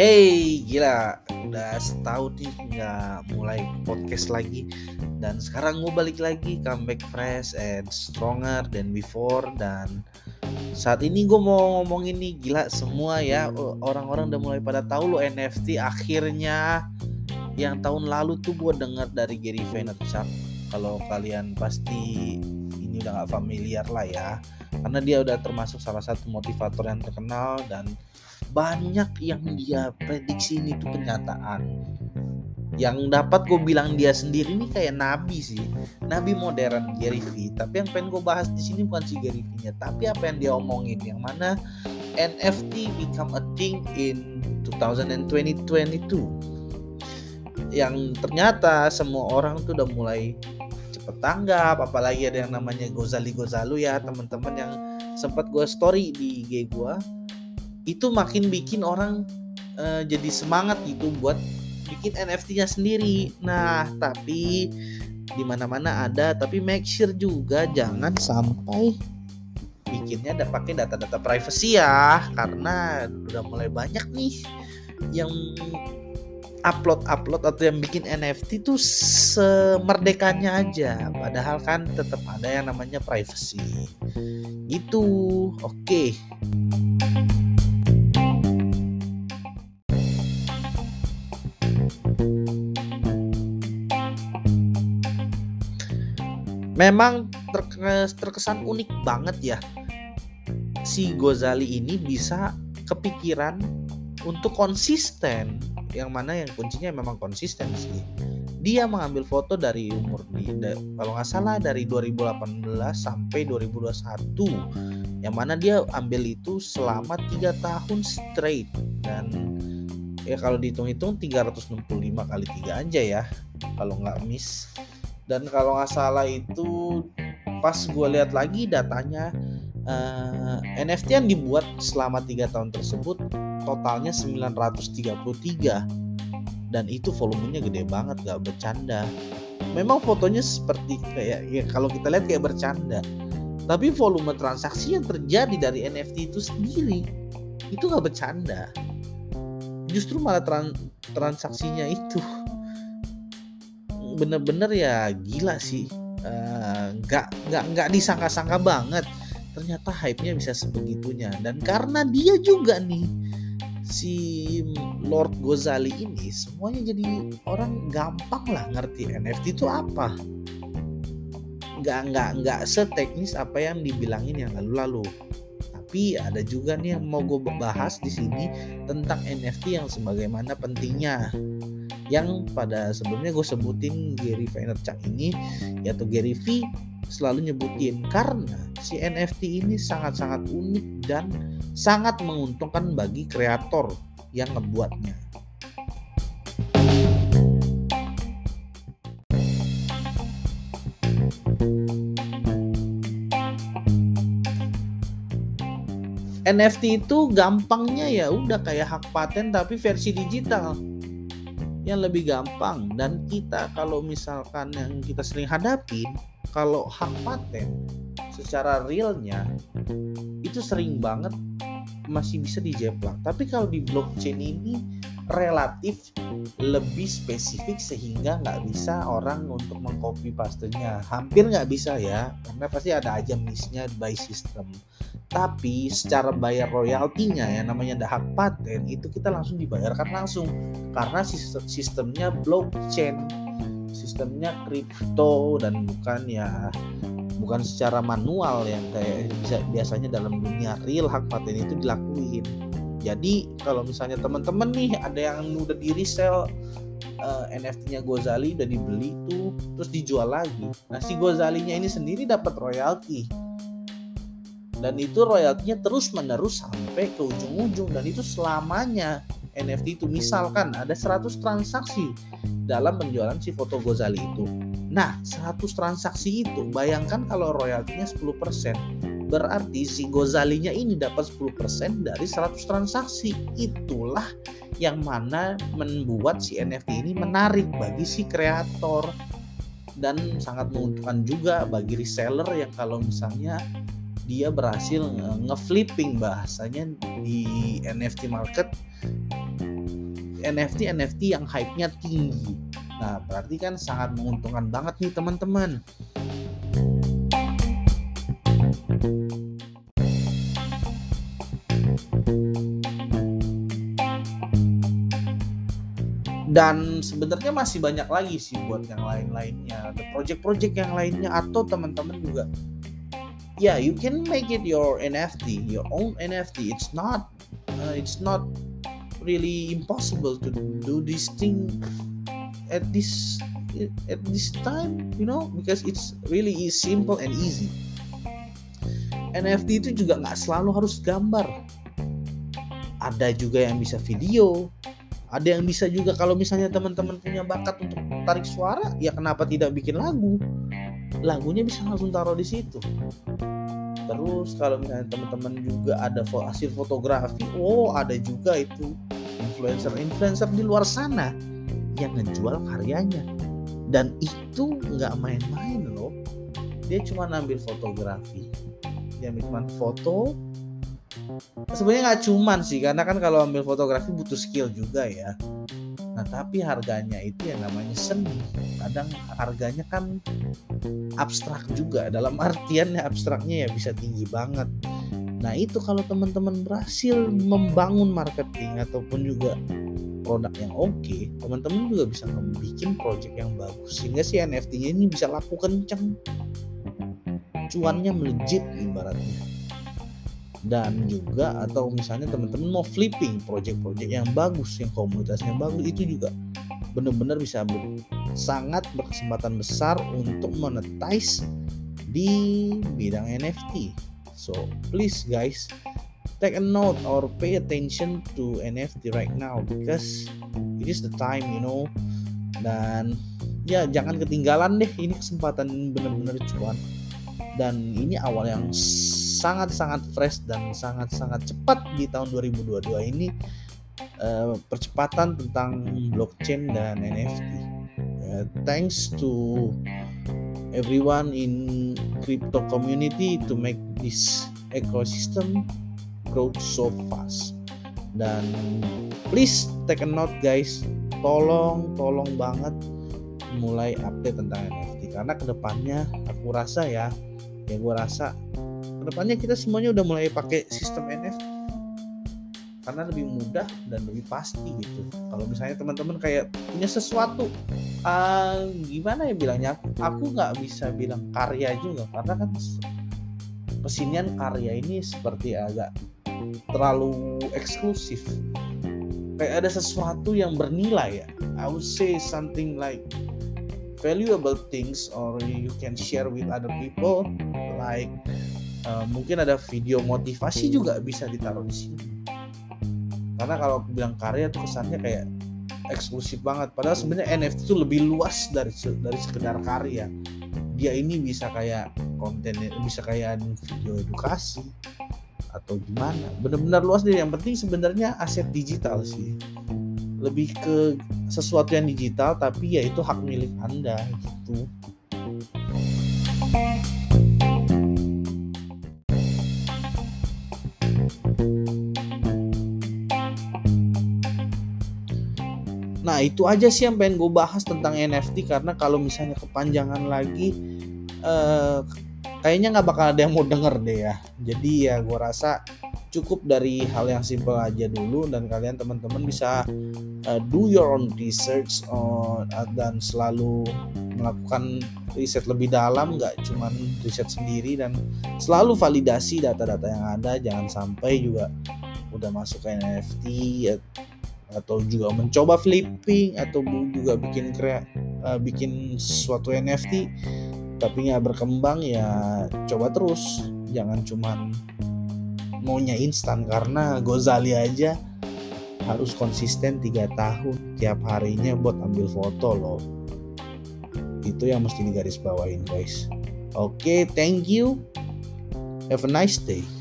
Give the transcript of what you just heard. Hey, gila, udah setahun nih nggak mulai podcast lagi, dan sekarang gue balik lagi, comeback fresh and stronger than before. Dan saat ini gue mau ngomongin nih, gila semua ya, orang-orang udah mulai pada tahu lo NFT. Akhirnya yang tahun lalu tuh gue dengar dari Gary Vaynerchuk. Kalau kalian pasti ini udah nggak familiar lah ya, karena dia udah termasuk salah satu motivator yang terkenal, dan banyak yang dia prediksi ini tuh kenyataan. Yang dapat gue bilang dia sendiri ini kayak nabi sih, nabi modern Gary V. Tapi yang pengen gue bahas di sini bukan si Gary V-nya, tapi apa yang dia omongin, yang mana NFT become a thing in 2022. Yang ternyata semua orang tuh udah mulai cepet tanggap, apalagi ada yang namanya Ghozali Ghozalu ya teman-teman, yang sempat gue story di IG gue. Itu makin bikin orang jadi semangat gitu buat bikin NFT-nya sendiri. Nah, tapi di mana-mana ada, tapi make sure juga jangan sampai bikinnya ada pakai data-data privacy ya, karena udah mulai banyak nih yang upload atau yang bikin NFT tuh semerdekanya aja, padahal kan tetap ada yang namanya privacy. Gitu. Oke. Memang terkesan unik banget ya, si Ghozali ini bisa kepikiran untuk konsisten, yang mana yang kuncinya memang konsistensi. Dia mengambil foto dari umur kalau nggak salah dari 2018 sampai 2021, yang mana dia ambil itu selama 3 tahun straight. Dan ya kalau dihitung-hitung 365 kali 3 aja ya, kalau nggak miss. Dan kalau nggak salah itu pas gue lihat lagi datanya, NFT yang dibuat selama 3 tahun tersebut totalnya 933, dan itu volumenya gede banget, nggak bercanda. Memang fotonya seperti kayak ya kalau kita lihat kayak bercanda, tapi volume transaksi yang terjadi dari NFT itu sendiri itu nggak bercanda, justru malah transaksinya itu bener-bener ya gila sih, nggak disangka-sangka banget ternyata hype-nya bisa sebegitunya. Dan karena dia juga nih si Lord Ghozali ini, semuanya jadi orang gampang lah ngerti NFT itu apa. Nggak seteknis apa yang dibilangin yang lalu-lalu. Tapi ada juga nih yang mau gue bahas di sini tentang NFT yang sebagaimana pentingnya. Yang pada sebelumnya gue sebutin Gary Vaynerchuk ini, yaitu Gary V, selalu nyebutin karena si NFT ini sangat-sangat unik dan sangat menguntungkan bagi kreator yang ngebuatnya. NFT itu gampangnya ya udah kayak hak paten tapi versi digital, yang lebih gampang. Dan kita kalau misalkan yang kita sering hadapin, kalau hak paten secara realnya itu sering banget masih bisa dijeplak, tapi kalau di blockchain ini relatif lebih spesifik sehingga nggak bisa orang untuk mengcopy pastenya, hampir nggak bisa ya, karena pasti ada aja miss-nya by system. Tapi secara bayar royaltinya yang namanya ada hak paten itu kita langsung dibayarkan langsung, karena sistemnya blockchain, sistemnya kripto, dan bukan secara manual yang kayak biasanya dalam dunia real hak paten itu dilakuin. Jadi kalau misalnya teman-teman nih ada yang udah di resell NFT-nya Ghozali, udah dibeli tuh terus dijual lagi, nah si Ghozali-nya ini sendiri dapat royalti, dan itu royaltinya terus menerus sampai ke ujung-ujung, dan itu selamanya NFT itu. Misalkan ada 100 transaksi dalam penjualan si foto Ghozali itu, nah 100 transaksi itu bayangkan kalau royaltinya 10%, berarti si Ghozali-nya ini dapat 10% dari 100 transaksi. Itulah yang mana membuat si NFT ini menarik bagi si kreator, dan sangat menguntungkan juga bagi reseller yang kalau misalnya dia berhasil ngeflipping bahasanya di NFT market, NFT yang hype-nya tinggi. Nah, berarti kan sangat menguntungkan banget nih teman-teman. Dan sebenarnya masih banyak lagi sih buat yang lain-lainnya, the project-project yang lainnya, atau teman-teman juga. Yeah, you can make it your NFT, your own NFT. It's not really impossible to do this thing at this time, you know, because it's really simple and easy. NFT itu juga nggak selalu harus gambar. Ada juga yang bisa video. Ada yang bisa juga kalau misalnya teman-teman punya bakat untuk tarik suara, ya kenapa tidak bikin lagu? Lagunya bisa langsung taruh di situ. Terus kalau misalnya teman-teman juga ada hasil fotografi, oh ada juga itu influencer di luar sana yang ngejual karyanya. Dan itu nggak main-main loh. Dia cuma ambil fotografi. Dia cuma foto. Sebenarnya nggak cuman sih, karena kan kalau ambil fotografi butuh skill juga ya. Nah tapi harganya itu yang namanya seni. Kadang harganya kan abstrak juga, dalam artian abstraknya ya bisa tinggi banget. Nah itu kalau teman-teman berhasil membangun marketing ataupun juga produk yang oke, teman-teman juga bisa membuat project yang bagus sehingga si NFT-nya ini bisa laku kenceng, cuannya melejit ibaratnya. Dan juga atau misalnya teman-teman mau flipping project-project yang bagus, yang komunitasnya bagus, itu juga benar-benar bisa sangat berkesempatan besar untuk monetize di bidang NFT. So please guys, take a note or pay attention to NFT right now because it is the time, you know. Dan ya jangan ketinggalan deh, ini kesempatan benar-benar cuan. Dan ini awal yang sangat-sangat fresh dan sangat-sangat cepat di tahun 2022 ini, percepatan tentang blockchain dan NFT. Thanks to everyone in crypto community to make this ecosystem grow so fast. Dan please take a note guys, tolong banget mulai update tentang NFT karena kedepannya aku rasa ya gue rasa kedepannya kita semuanya udah mulai pakai sistem NFT karena lebih mudah dan lebih pasti gitu. Kalau misalnya teman-teman kayak punya sesuatu, gimana ya bilangnya, aku nggak bisa bilang karya juga karena kan kesinian karya ini seperti agak terlalu eksklusif, kayak ada sesuatu yang bernilai ya. I would say something like valuable things or you can share with other people, like mungkin ada video motivasi juga bisa ditaruh di sini. Karena kalau bilang karya tuh kesannya kayak eksklusif banget, padahal sebenarnya NFT itu lebih luas dari sekedar karya. Dia ini bisa kayak konten, bisa kayak video edukasi atau gimana. Benar-benar luas deh. Yang penting sebenarnya aset digital sih. Lebih ke sesuatu yang digital tapi ya itu hak milik Anda gitu. Nah itu aja sih yang pengen gue bahas tentang NFT karena kalau misalnya kepanjangan lagi kayaknya nggak bakal ada yang mau denger deh ya. Jadi ya gue rasa cukup dari hal yang simpel aja dulu dan kalian teman-teman bisa do your own research dan selalu melakukan riset lebih dalam, nggak cuman riset sendiri, dan selalu validasi data-data yang ada. Jangan sampai juga udah masuk ke NFT atau juga mencoba flipping atau juga bikin suatu NFT tapi nggak berkembang, ya coba terus, jangan cuman maunya instan. Karena Ghozali aja harus konsisten 3 tahun tiap harinya buat ambil foto loh. Itu yang mesti digarisbawain guys. Oke, thank you, have a nice day.